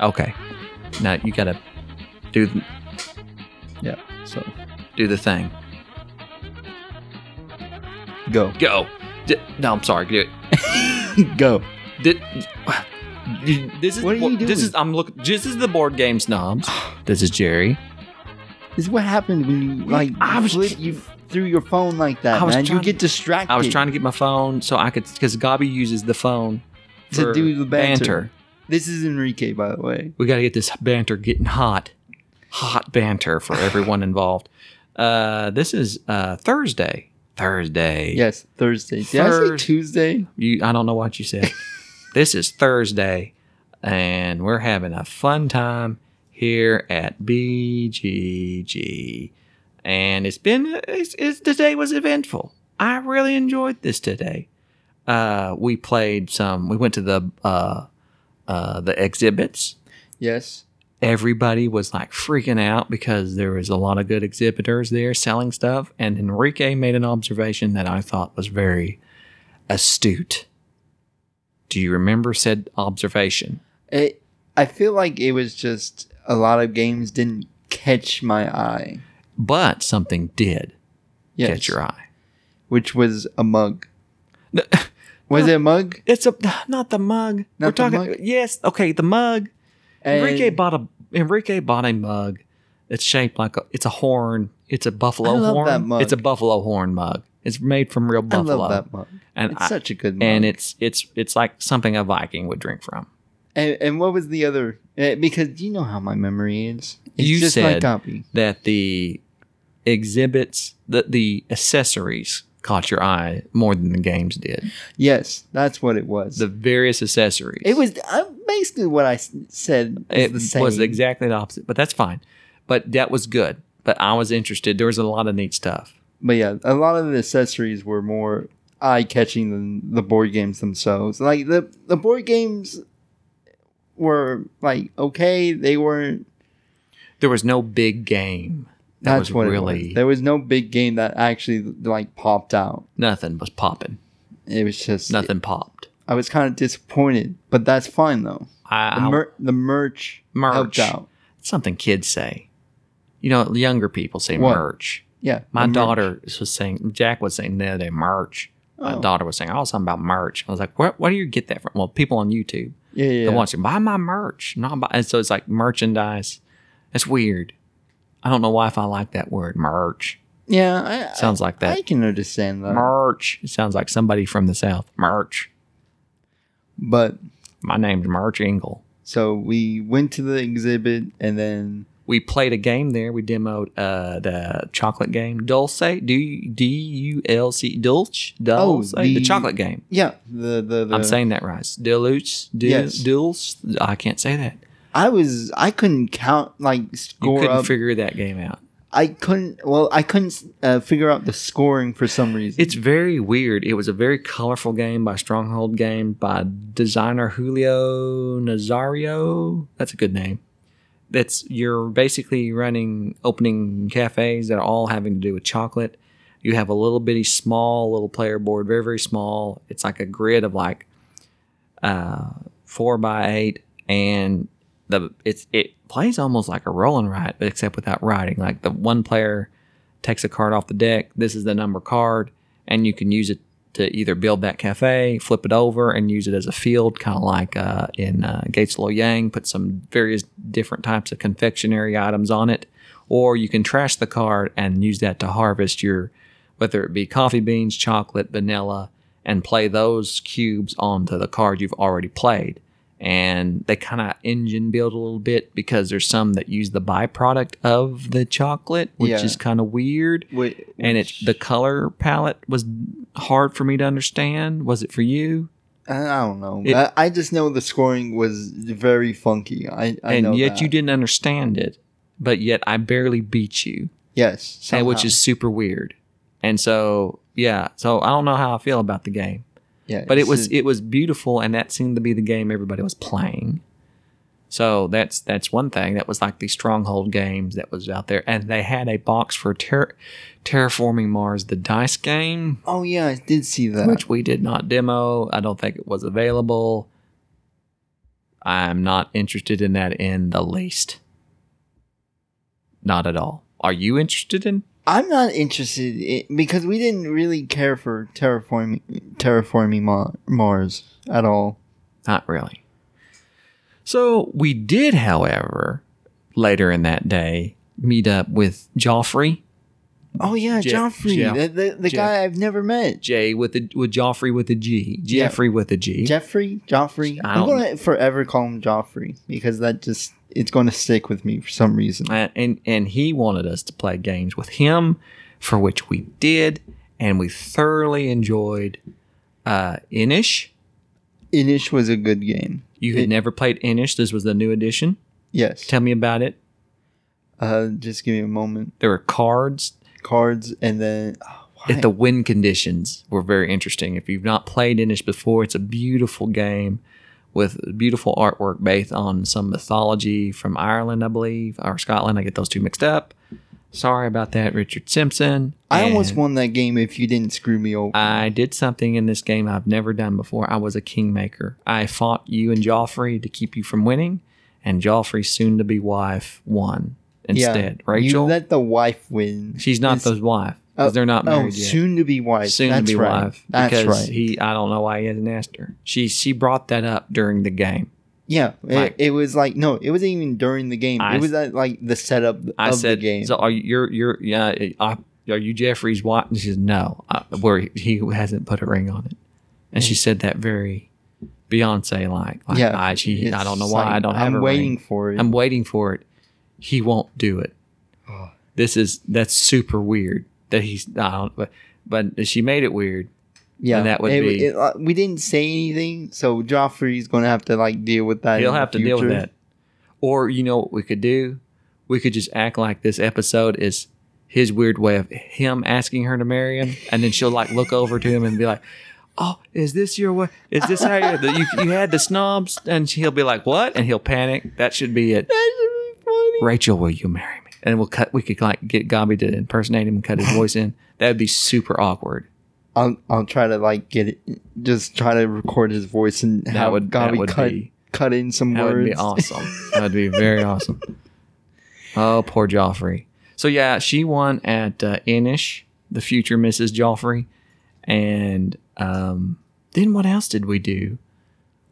Okay. Now you gotta do the... Yeah, so... Do the thing. Go. Go. No, I'm sorry. Do it. Go. This is... What are you doing? This is... I'm looking... This is the board game snobs. This is Jerry. This is what happened when you, like... You threw your phone like that, man. You get distracted. I was trying to get my phone so I could... Because Gabi uses the phone to do the banter. This is Enrique, by the way. We got to get this banter getting hot. Hot banter for everyone involved. This is Thursday. Thursday. Yes, Thursday. Did I say Tuesday? I don't know what you said. This is Thursday, and we're having a fun time here at BGG. And it's been... today was eventful. I really enjoyed this today. We played some... We went to the exhibits. Yes. Everybody was like freaking out because there was a lot of good exhibitors there selling stuff. And Enrique made an observation that I thought was very astute. Do you remember said observation? I feel like it was just a lot of games didn't catch my eye. But something did catch your eye. Which was a mug. Was it a mug? It's not the mug. Not... We're talking... Mug? Yes, okay, the mug. And Enrique bought a mug. It's shaped like it's a horn. It's a buffalo horn. I love that mug. It's a buffalo horn mug. It's made from real buffalo. I love that mug. And it's such a good mug. And it's like something a Viking would drink from. And what was the other? Because you know how my memory is. It's you just said like that the exhibits, the accessories caught your eye more than the games did. Yes, that's what it was. The various accessories. It was basically what I said. It was exactly the opposite, but that's fine. But that was good. But I was interested. There was a lot of neat stuff. But yeah, a lot of the accessories were more eye-catching than the board games themselves. Like the board games were like, okay, they weren't... There was no big game. That's what really... There was no big game that actually like popped out. Nothing was popping. It was just... Nothing popped. I was kind of disappointed, but that's fine though. The merch helped out. It's something kids say. You know, younger people say merch. Yeah. My daughter was saying... Jack was saying the other day, merch. My daughter was saying, oh, something about merch. I was like, where do you get that from? Well, people on YouTube. Yeah, yeah. They watch it. Buy my merch. And so it's like merchandise. It's weird. I don't know why if I like that word, merch. Yeah. Sounds like that. I can understand that. Merch. It sounds like somebody from the South. Merch. But my name's Merch Engel. So we went to the exhibit and then... We played a game there. We demoed the chocolate game. Dulce. D-U-L-C. Dulce. Dulce. Oh, the chocolate game. Yeah. The I'm saying that right. Dulce. Yes. Dulce. I can't say that. I couldn't count, like, score up. You couldn't figure that game out. I couldn't figure out the scoring for some reason. It's very weird. It was a very colorful game by Stronghold Games by designer Julio Nazario. That's a good name. You're basically opening cafes that are all having to do with chocolate. You have a little bitty, small little player board, very, very small. It's like a grid of like 4x8 and... It plays almost like a roll and write, but except without writing. Like the one player takes a card off the deck. This is the number card, and you can use it to either build that cafe, flip it over, and use it as a field, kind of like in Gates of Loyang. Put some various different types of confectionery items on it, or you can trash the card and use that to harvest your, whether it be coffee beans, chocolate, vanilla, and play those cubes onto the card you've already played. And they kind of engine build a little bit because there's some that use the byproduct of the chocolate, which is kind of weird. And the color palette was hard for me to understand. Was it for you? I don't know. I just know the scoring was very funky. I know that. You didn't understand it, but yet I barely beat you. Yes, somehow. And which is super weird. And so, yeah. So I don't know how I feel about the game. Yeah, but it was beautiful, and that seemed to be the game everybody was playing. So that's one thing. That was like the Stronghold Games that was out there. And they had a box for Terraforming Mars, the dice game. Oh, yeah, I did see that. Which we did not demo. I don't think it was available. I'm not interested in that in the least. Not at all. Are you interested in? I'm not interested in, because we didn't really care for terraforming Mars at all. Not really. So we did, however, later in that day, meet up with Geoffrey. Oh yeah, Geoffrey, the guy I've never met. Jay with Geoffrey with a G, Jeffrey with a G. Geoffrey. I'm gonna forever call him Geoffrey because that just it's going to stick with me for some reason. And he wanted us to play games with him, for which we did, and we thoroughly enjoyed Inis. Inis was a good game. You had never played Inis. This was the new edition. Yes. Tell me about it. Just give me a moment. There were cards, and then the win conditions were very interesting. If you've not played Inis before, it's a beautiful game with beautiful artwork based on some mythology from Ireland, I believe, or Scotland. I get those two mixed up. Sorry about that, Richard Simpson. I almost won that game if you didn't screw me over. I did something in this game I've never done before. I was a kingmaker. I fought you and Geoffrey to keep you from winning, and Joffrey's soon-to-be wife won. Instead, yeah, Rachel. You let the wife win. She's not the wife because they're not married yet. Soon to be wife. That's right. I don't know why he hasn't asked her. She brought that up during the game. Yeah, like, it was like no, it wasn't even during the game. It was like the setup of the game. So are you Jeffrey's wife? And she said no. Where he hasn't put a ring on it, and she said that very Beyonce like yeah. I don't know why I don't have. I'm waiting for it. I'm waiting for it. He won't do it. Oh. That's super weird that he's not, but she made it weird. Yeah. And that would be. We didn't say anything. So Joffrey's going to have to like deal with that. He'll have to deal with that. Or, you know what we could do? We could just act like this episode is his weird way of him asking her to marry him. And then she'll like look over to him and be like, oh, is this your way? Is this how you had the snobs? And he'll be like, what? And he'll panic. That should be it. Rachel, will you marry me? And we'll cut. We could like get Gabi to impersonate him and cut his voice in. That would be super awkward. I'll try to like get it. Just try to record his voice and have Gabi cut in some words. That would be awesome. That would be very awesome. Oh, poor Geoffrey. So yeah, she won at Inis, the future Mrs. Geoffrey, and then what else did we do?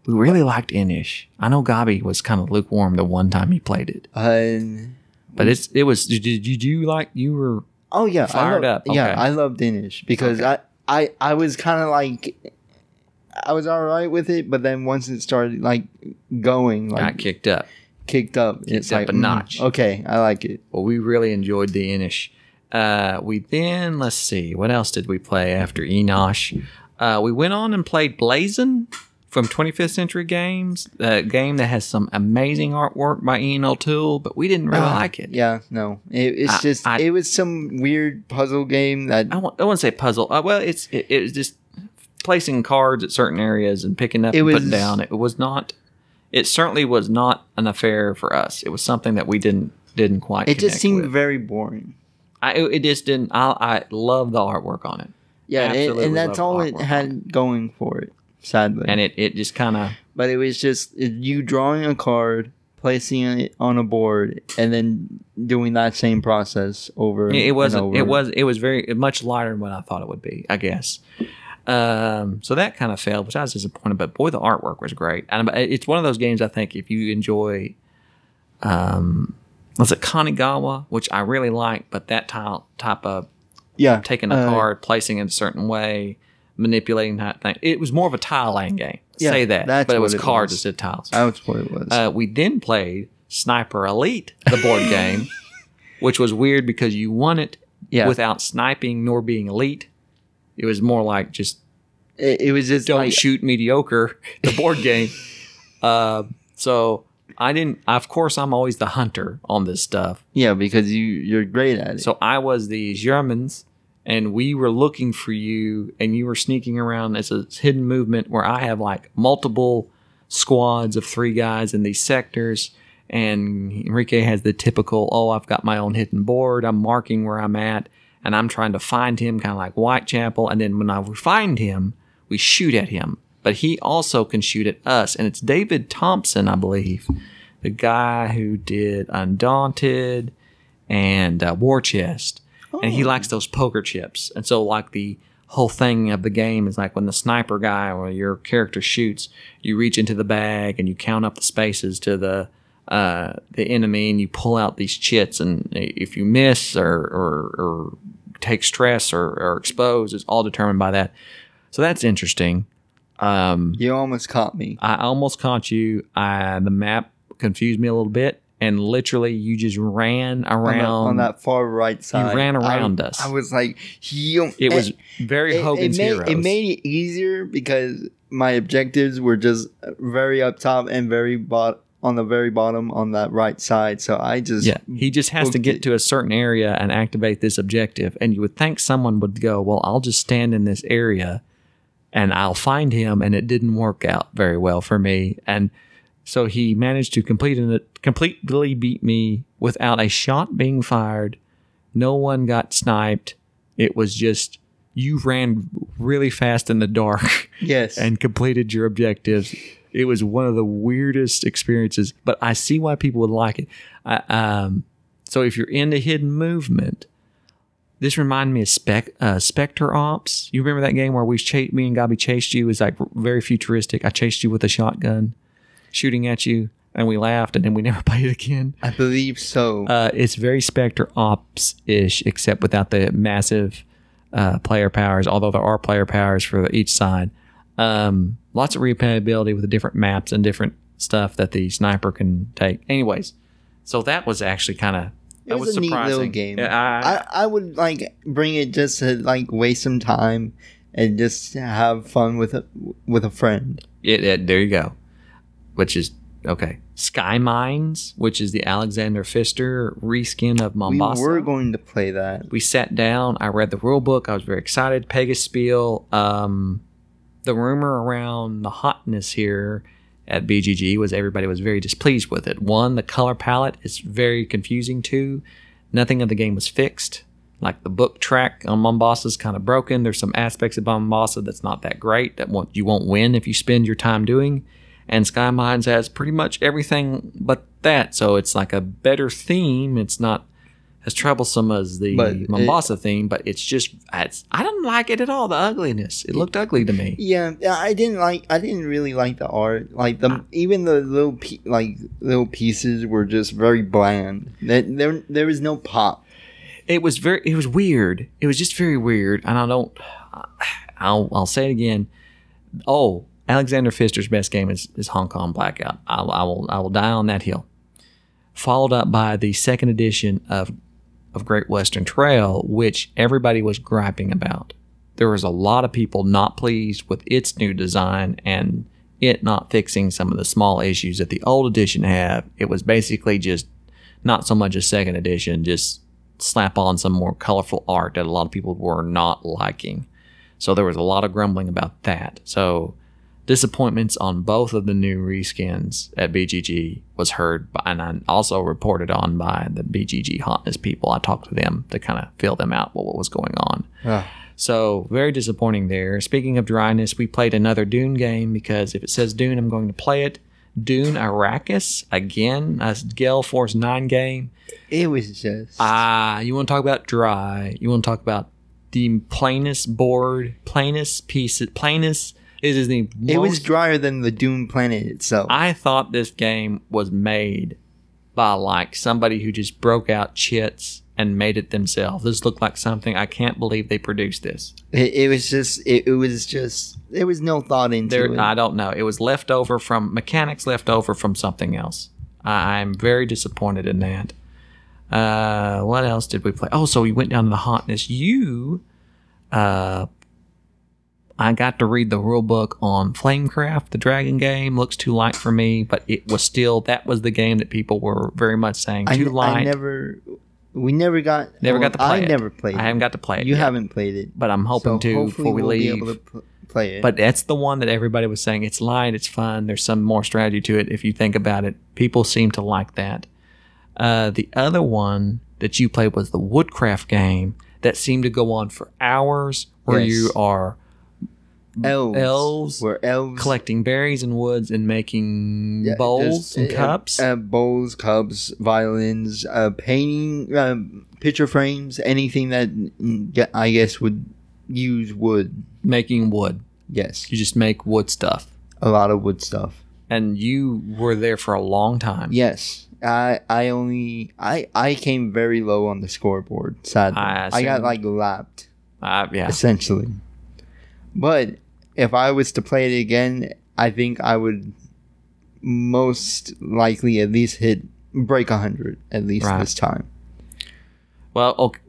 We really liked Inis. I know Gabi was kind of lukewarm the one time he played it. But it was. Did you like? You were. Oh yeah, fired up. Okay. Yeah, I loved Inis because okay. I was kind of like, I was all right with it, but then once it started like going, like got kicked up. It's like a notch. Okay, I like it. Well, we really enjoyed the Inis. We then let's see what else did we play after Inis. We went on and played Blazin'. From 25th Century Games, a game that has some amazing artwork by Ian O'Toole, but we didn't really like it. Yeah, no. It was some weird puzzle game that... I wouldn't say puzzle. It was just placing cards at certain areas and picking up and putting down. It certainly was not an affair for us. It was something that we didn't quite connect with. It just seemed very boring. I love the artwork on it. Yeah, and that's all it had going for it. Sadly. And it just kind of... But it was just you drawing a card, placing it on a board, and then doing that same process over and over. It was very much lighter than what I thought it would be, I guess. So that kind of failed, which I was disappointed. But boy, the artwork was great. And it's one of those games, I think, if you enjoy... was it Kanigawa, which I really like, but that type of taking a card, placing it a certain way... manipulating that thing. It was more of a tile laying game. Yeah, say that. But it was cards instead of tiles. That's what it was. We then played Sniper Elite, the board game, which was weird because you won it without sniping nor being elite. It was more like just it was just don't like, shoot mediocre, the board game. So I didn't of course I'm always the hunter on this stuff. Yeah, because you're great at it. So I was the Germans. And we were looking for you, and you were sneaking around. It's a hidden movement where I have, like, multiple squads of three guys in these sectors. And Enrique has the typical, I've got my own hidden board. I'm marking where I'm at, and I'm trying to find him, kind of like Whitechapel. And then when I find him, we shoot at him but he also can shoot at us. And it's David Thompson, I believe, the guy who did Undaunted and War Chest. Oh. And he likes those poker chips. And so, like, the whole thing of the game is like when the sniper guy or your character shoots, you reach into the bag and you count up the spaces to the enemy, and you pull out these chits. And if you miss or take stress or expose, it's all determined by that. So that's interesting. You almost caught me. I almost caught you. The map confused me a little bit. And literally, you just ran around. On that far right side. You ran around us. I was like, it was very Hogan's Heroes. It made it easier because my objectives were just very up top and very on the very bottom on that right side. So I just... Yeah, he just has to get to a certain area and activate this objective. And you would think someone would go, well, I'll just stand in this area and I'll find him. And it didn't work out very well for me. And... So he managed to completely beat me without a shot being fired. No one got sniped. It was just you ran really fast in the dark. Yes. And completed your objectives. It was one of the weirdest experiences, but I see why people would like it. So if you're into hidden movement, this reminded me of Spectre Ops. You remember that game where me and Gabi chased you? It was like very futuristic. I chased you with a shotgun, shooting at you, and we laughed, and then we never played it again. I believe so. It's very Spectre Ops-ish, except without the massive player powers, although there are player powers for each side. Lots of replayability with the different maps and different stuff that the sniper can take. Anyways, so that was actually kind of... It was a surprising. Neat little game. I would like bring it just to like waste some time and just have fun with a friend. There you go. Which is, okay, Sky Mines, which is the Alexander Pfister reskin of Mombasa. We were going to play that. We sat down. I read the rule book. I was very excited. Pegasus Spiel. The rumor around the hotness here at BGG was everybody was very displeased with it. One, the color palette is very confusing. Two, nothing of the game was fixed. Like the book track on Mombasa is kind of broken. There's some aspects of Mombasa that's not that great that you won't win if you spend your time doing. And Sky Mines has pretty much everything but that. So it's like a better theme. It's not as troublesome as the Mombasa theme, but it's just... I didn't like it at all, the ugliness. It looked ugly to me. Yeah, I didn't really like the art. Like even the little pieces were just very bland. There was no pop. It was weird. It was just very weird. And I'll say it again. Oh... Alexander Pfister's best game is Hong Kong Blackout. I will die on that hill. Followed up by the second edition of Great Western Trail, which everybody was griping about. There was a lot of people not pleased with its new design and it not fixing some of the small issues that the old edition had. It was basically just not so much a second edition, just slap on some more colorful art that a lot of people were not liking. So there was a lot of grumbling about that. So... disappointments on both of the new reskins at BGG was heard by, and also reported on by the BGG hotness people. I talked to them to kind of fill them out what was going on. So very disappointing there. Speaking of dryness, we played another Dune game because if it says Dune, I'm going to play it. Dune Arrakis, again, a Gale Force 9 game. It was just... you want to talk about dry. You want to talk about the plainest board, plainest pieces, plainest... It was drier than the Dune planet itself. I thought this game was made by like somebody who just broke out chits and made it themselves. This looked like something. I can't believe they produced this. There was no thought into it. I don't know. It was left over from something else. I'm very disappointed in that. What else did we play? Oh, so we went down to the hotness. I got to read the rule book on Flamecraft, the dragon game. Looks too light for me, but it was still... That was the game that people were very much saying, too light. I never played it. I haven't got to play it. You haven't played it. But I'm hoping to before we leave. Be able to play it. But that's the one that everybody was saying, it's light, it's fun, there's some more strategy to it. If you think about it, people seem to like that. The other one that you played was the Woodcraft game that seemed to go on for hours where you are... Elves were elves collecting berries and woods and making bowls and cups. Bowls, cups, violins, painting, picture frames, anything that I guess would use wood. Making wood. Yes. You just make wood stuff. A lot of wood stuff. And you were there for a long time. Yes. I came very low on the scoreboard, sadly. I got lapped. Yeah. Essentially. But if I was to play it again, I think I would most likely at least break 100 at least this time. Well, okay,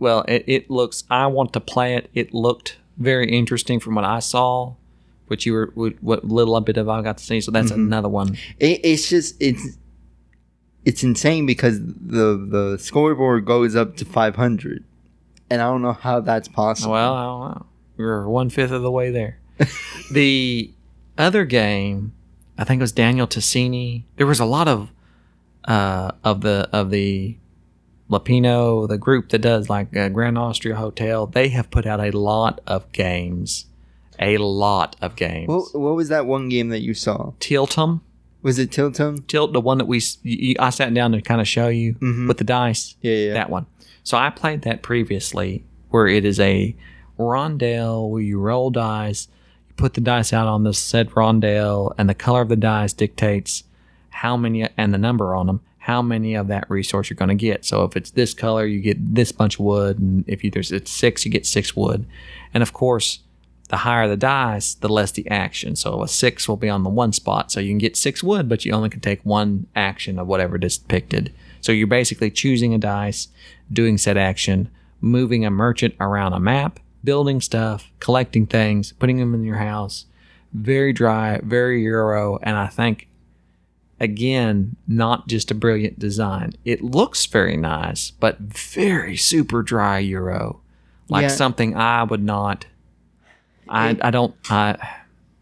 it looks. I want to play it. It looked very interesting from what I saw, which you were what little bit of I got to see. So that's another one. It's insane because the scoreboard goes up to 500, and I don't know how that's possible. Well, I don't know. We're 1/5 of the way there. The other game, I think it was Daniel Ticini. There was a lot of the Lapino, the group that does like Grand Austria Hotel. They have put out a lot of games. What was that one game that you saw? Tiltum. Was it Tiltum? The one that I sat down to kind of show you with the dice. Yeah. That one. So I played that previously, where it is a rondelle where you roll dice, you put the dice out on this said rondelle, and the color of the dice dictates how many and the number on them, how many of that resource you're going to get. So if it's this color, you get this bunch of wood, and if it's 6, you get 6 wood. And of course, the higher the dice, the less the action. So a 6 will be on the one spot, so you can get 6 wood, but you only can take one action of whatever is depicted. So you're basically choosing a dice, doing said action, moving a merchant around a map, building stuff, collecting things, putting them in your house. Very dry, very Euro, and I think, again, not just a brilliant design. It looks very nice, but very super dry Euro. Like something I would not...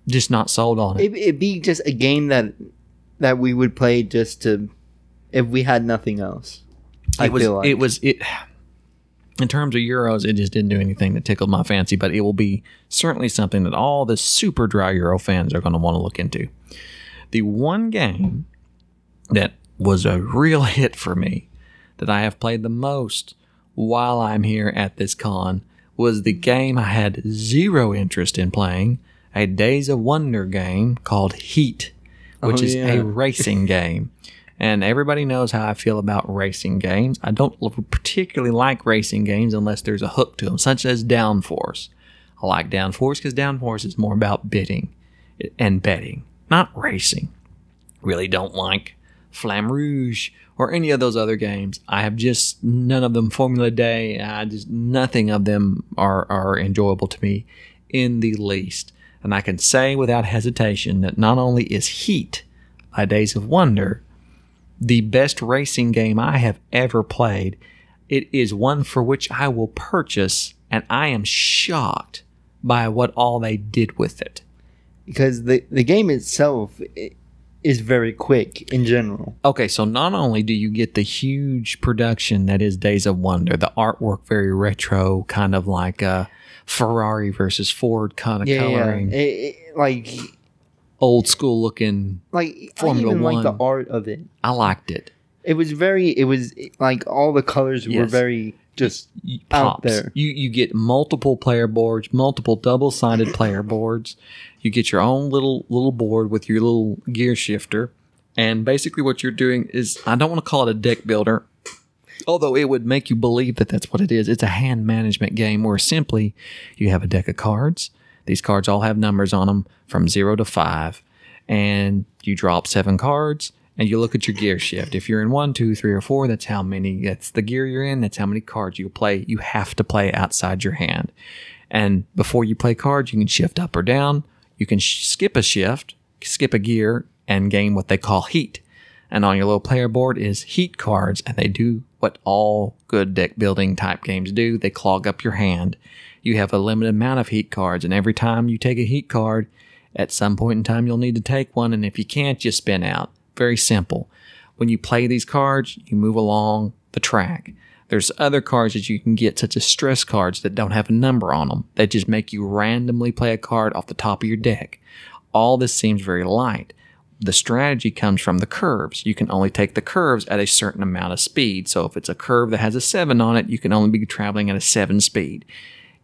just not sold on it. It'd be just a game that we would play just to... if we had nothing else. In terms of Euros, it just didn't do anything that tickled my fancy, but it will be certainly something that all the super dry Euro fans are going to want to look into. The one game that was a real hit for me that I have played the most while I'm here at this con was the game I had zero interest in playing, a Days of Wonder game called Heat, which is a racing game. And everybody knows how I feel about racing games. I don't particularly like racing games unless there's a hook to them, such as Downforce. I like Downforce because Downforce is more about bidding and betting, not racing. Really don't like Flamme Rouge or any of those other games. I have just none of them. Formula Day, nothing of them are enjoyable to me in the least. And I can say without hesitation that not only is Heat by Days of Wonder the best racing game I have ever played, it is one for which I will purchase, and I am shocked by what all they did with it. Because the game itself is very quick in general. Okay, so not only do you get the huge production that is Days of Wonder, the artwork very retro, kind of like a Ferrari versus Ford kind of coloring. Yeah. Old school looking, like Formula One. I even like the art of it. I liked it. It was all the colors were very just out there. You get multiple player boards, multiple double-sided player boards. You get your own little board with your little gear shifter, and basically what you're doing is, I don't want to call it a deck builder, although it would make you believe that that's what it is. It's a hand management game where simply you have a deck of cards. These cards all have numbers on them from 0 to 5, and you drop 7 cards, and you look at your gear shift. If you're in 1, 2, 3, or 4, that's how many. That's the gear you're in. That's how many cards you play. You have to play outside your hand, and before you play cards, you can shift up or down. You can skip a shift, skip a gear, and gain what they call heat. And on your little player board is heat cards, and they do what all good deck building type games do. They clog up your hand. You have a limited amount of heat cards, and every time you take a heat card, at some point in time you'll need to take one, and if you can't, you spin out. Very simple. When you play these cards, you move along the track. There's other cards that you can get, such as stress cards that don't have a number on them, that just make you randomly play a card off the top of your deck. All this seems very light. The strategy comes from the curves. You can only take the curves at a certain amount of speed. So if it's a curve that has a 7 on it, you can only be traveling at a 7 speed.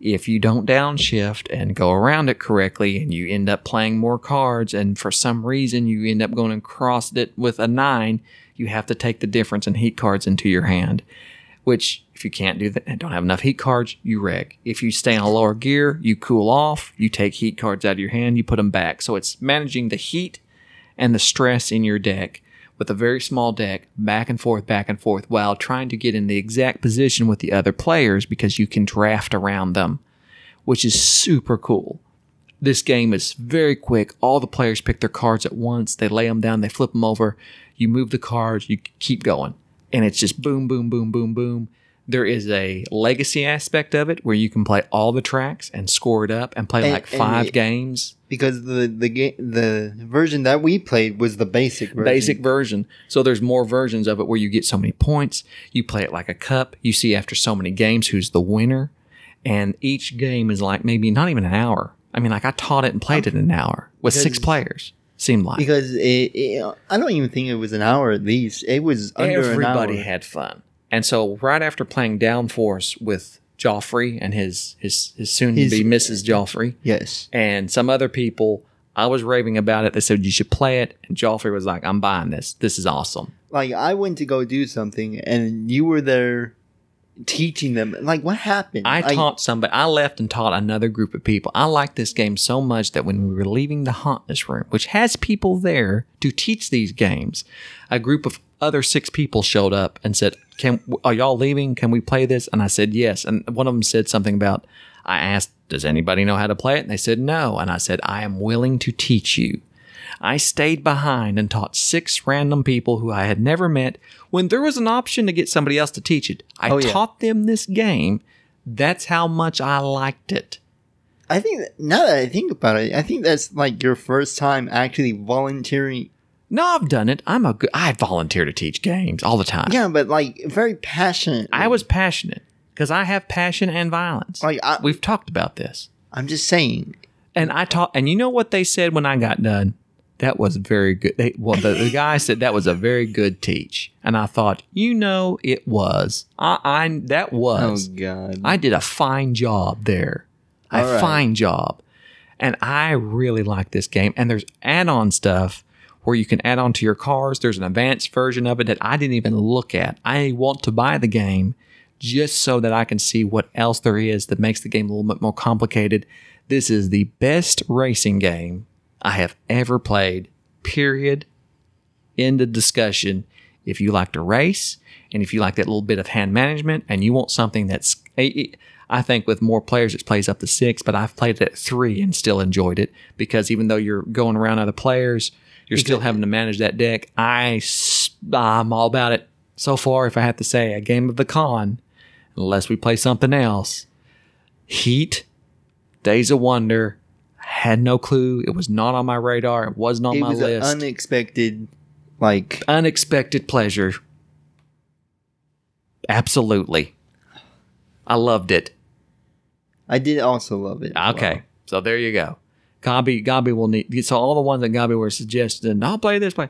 If you don't downshift and go around it correctly, and you end up playing more cards, and for some reason you end up going and cross it with a 9, you have to take the difference in heat cards into your hand. Which, if you can't do that and don't have enough heat cards, you wreck. If you stay in a lower gear, you cool off, you take heat cards out of your hand, you put them back. So it's managing the heat and the stress in your deck with a very small deck, back and forth, while trying to get in the exact position with the other players because you can draft around them, which is super cool. This game is very quick. All the players pick their cards at once. They lay them down, they flip them over. You move the cards, you keep going. And it's just boom, boom, boom, boom, boom. There is a legacy aspect of it where you can play all the tracks and score it up and play like five games. Because the version that we played was the basic version. So there's more versions of it where you get so many points. You play it like a cup. You see after so many games who's the winner. And each game is like maybe not even an hour. I mean, like I taught it and played it in an hour with 6 players. Seemed like. Because I don't even think it was an hour at least. It was under an hour. Everybody had fun. And so right after playing Downforce with Geoffrey and his soon-to-be Mrs. Geoffrey. Yes. And some other people, I was raving about it. They said, you should play it. And Geoffrey was like, I'm buying this. This is awesome. Like, I went to go do something, and you were there teaching them. Like, what happened? I taught somebody. I left and taught another group of people. I liked this game so much that when we were leaving the Hauntness Room, which has people there to teach these games, a group of other 6 people showed up and said, Are y'all leaving? Can we play this? And I said, yes. And one of them said something about, I asked, does anybody know how to play it? And they said, no. And I said, I am willing to teach you. I stayed behind and taught 6 random people who I had never met when there was an option to get somebody else to teach it. I taught them this game. That's how much I liked it. I think, now that I think about it, I think that's like your first time actually volunteering. No, I've done it. I volunteer to teach games all the time. Yeah, but like very passionate. I was passionate because I have passion and violence. Like we've talked about this. I'm just saying. And I taught, and you know what they said when I got done? That was very good. The guy said that was a very good teach, and I thought, it was. Oh God! I did a fine job there. And I really like this game. And there's add-on stuff where you can add on to your cars. There's an advanced version of it that I didn't even look at. I want to buy the game just so that I can see what else there is that makes the game a little bit more complicated. This is the best racing game I have ever played, period. End of discussion. If you like to race, and if you like that little bit of hand management, and you want something that's... I think with more players, it plays up to 6, but I've played it at 3 and still enjoyed it, because even though you're going around other players... You're still having to manage that deck. I'm all about it. So far, if I have to say, a game of the con, unless we play something else, Heat, Days of Wonder, had no clue. It was not on my radar. It wasn't on my list. It was an unexpected pleasure. Absolutely. I loved it. I did also love it. Okay, wow. So there you go. Gabi will need... So all the ones that Gabi were suggested, I'll play this, play...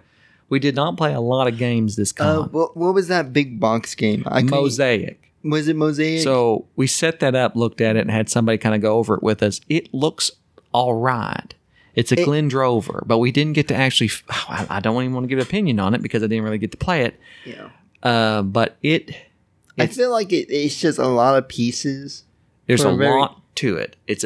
We did not play a lot of games this con. What was that big box game? Mosaic. Was it Mosaic? So we set that up, looked at it, and had somebody kind of go over it with us. It looks all right. It's a Glen Drover, but we didn't get to actually... I don't even want to give an opinion on it because I didn't really get to play it. Yeah. But it... I feel like it's just a lot of pieces. There's a lot to it. It's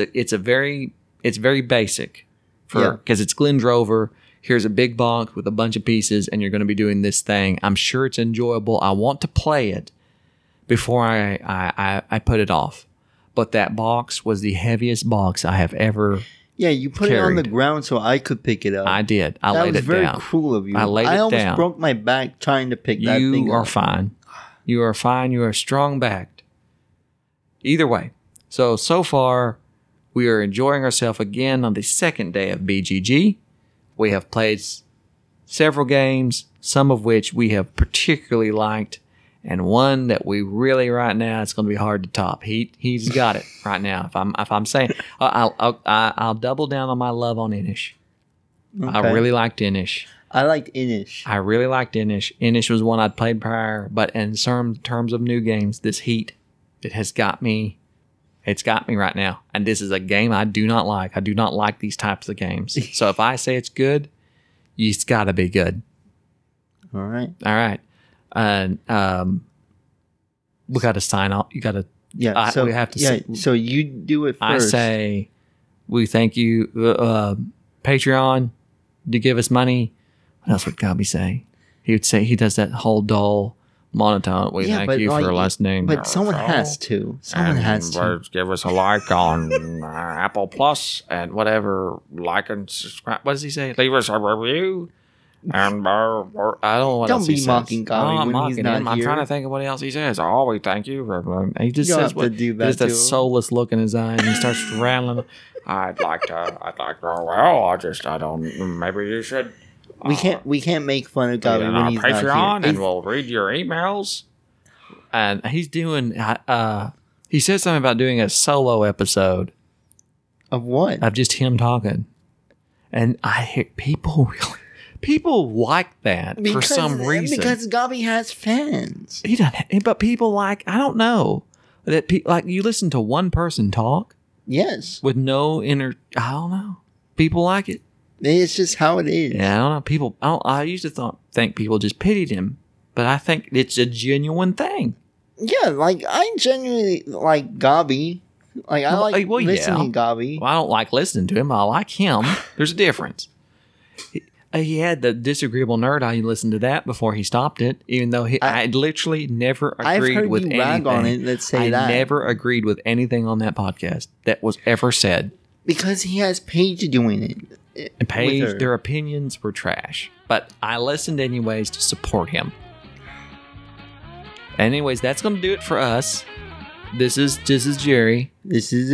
very basic because it's Glen Drover. Here's a big box with a bunch of pieces, and you're going to be doing this thing. I'm sure it's enjoyable. I want to play it before I put it off. But that box was the heaviest box I have ever carried. Yeah, you put it on the ground so I could pick it up. I did. I laid it down. That was very cruel of you. I almost broke my back trying to pick that thing up. You are fine. You are fine. You are strong-backed. Either way. So far... We are enjoying ourselves again on the second day of BGG. We have played several games, some of which we have particularly liked, and one that we really right now it's going to be hard to top. He's got it right now. If I'm saying, I'll double down on my love on Inish. Okay. I really liked Inish. Inish was one I'd played prior, but in some terms of new games, this Heat, it has got me. It's got me right now, and this is a game I do not like. I do not like these types of games. So if I say it's good, it's got to be good. All right. We got to sign off. You got to. Yeah. We have to. Yeah. So you do it first. I say, we thank you, Patreon, to give us money. What else would Gabi say? He would say he does that whole dull monotone. We thank you for listening. But someone has to. Give us a like on Apple Plus and whatever. Like and subscribe. What does he say? Leave us a review. And I don't know what else he says. Don't be mocking Gabi when he's not here. I'm trying to think of what else he says. Oh, we thank you for everyone. He just says what. There's that soulless look in his eye, and he starts rattling. I'd like to. Well, I don't. Maybe you should. We can't make fun of Gabi when he's Patreon not here. And we'll read your emails. And he's doing. He said something about doing a solo episode. Of what? Of just him talking. And I hear people like that for some reason. Because Gabi has fans. He doesn't. But people like, I don't know that. Like you listen to one person talk. Yes. With no inner. I don't know. People like it. It's just how it is. Yeah, I don't know. People. I used to think people just pitied him, but I think it's a genuine thing. Yeah, like I genuinely like Gabi. Like I like listening to Gabi. Well, I don't like listening to him. I like him. There's a difference. He had the disagreeable nerd. I listened to that before he stopped it, even though I literally never agreed with anything. I've heard you rag on it. Let's say that. I never agreed with anything on that podcast that was ever said. Because he has Paige doing it. And Paige, their opinions were trash. But I listened anyways to support him. Anyways, that's going to do it for us. This is Jerry. This is